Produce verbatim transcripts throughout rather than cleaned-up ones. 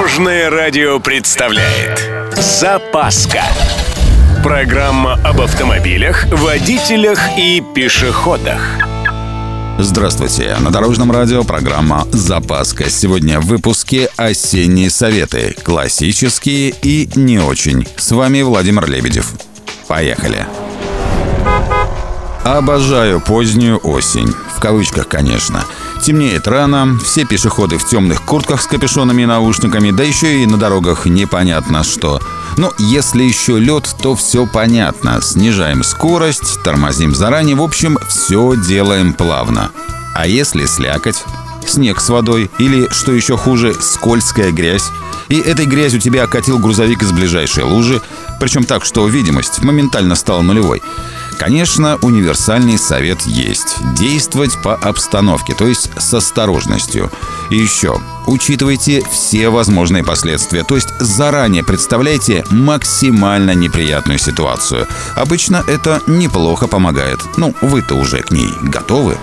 Дорожное радио представляет «Запаска». Программа об автомобилях, водителях и пешеходах. Здравствуйте! На Дорожном радио программа «Запаска». Сегодня в выпуске «Осенние советы». Классические и не очень. С вами Владимир Лебедев. Поехали! «Обожаю позднюю осень». В кавычках, конечно. Темнеет рано, все пешеходы в темных куртках с капюшонами и наушниками, да еще и на дорогах непонятно что. Но если еще лед, то все понятно. Снижаем скорость, тормозим заранее, в общем, все делаем плавно. А если слякоть? Снег с водой или, что еще хуже, скользкая грязь. И этой грязью тебя окатил грузовик из ближайшей лужи, причем так, что видимость моментально стала нулевой. Конечно, универсальный совет есть. Действовать по обстановке, то есть с осторожностью. И еще, учитывайте все возможные последствия, то есть заранее представляйте максимально неприятную ситуацию. Обычно это неплохо помогает. Ну, вы-то уже к ней готовы?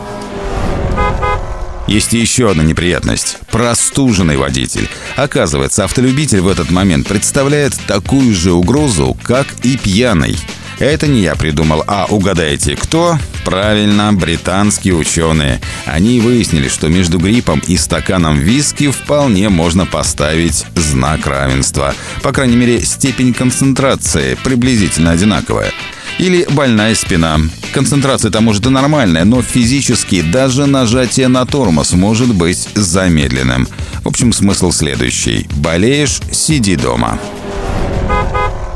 Есть еще одна неприятность – простуженный водитель. Оказывается, автолюбитель в этот момент представляет такую же угрозу, как и пьяный. Это не я придумал, а угадайте, кто? Правильно, британские ученые. Они выяснили, что между гриппом и стаканом виски вполне можно поставить знак равенства. По крайней мере, степень концентрации приблизительно одинаковая. Или больная спина. Концентрация-то может и нормальная, но физически даже нажатие на тормоз может быть замедленным. В общем, смысл следующий. Болеешь – сиди дома.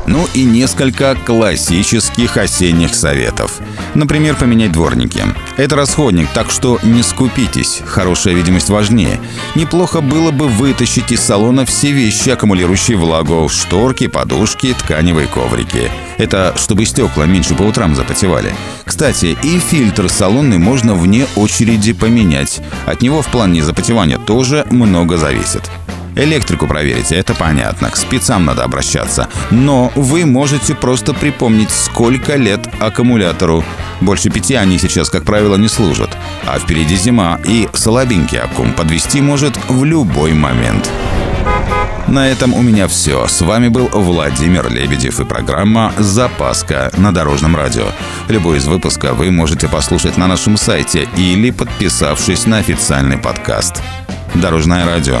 Ну и несколько классических осенних советов. Например, поменять дворники. Это расходник, так что не скупитесь. Хорошая видимость важнее. Неплохо было бы вытащить из салона все вещи, аккумулирующие влагу. Шторки, подушки, тканевые коврики. Это чтобы стекла меньше по утрам запотевали. Кстати, и фильтр салонный можно вне очереди поменять. От него в плане запотевания тоже много зависит. Электрику проверите, это понятно, к спецам надо обращаться. Но вы можете просто припомнить, сколько лет аккумулятору. Больше пяти они сейчас, как правило, не служат. А впереди зима, и слабенький аккум подвести может в любой момент. На этом у меня все. С вами был Владимир Лебедев и программа «Запаска» на Дорожном радио. Любой из выпусков вы можете послушать на нашем сайте или подписавшись на официальный подкаст. Дорожное радио.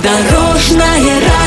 Дорожное радио.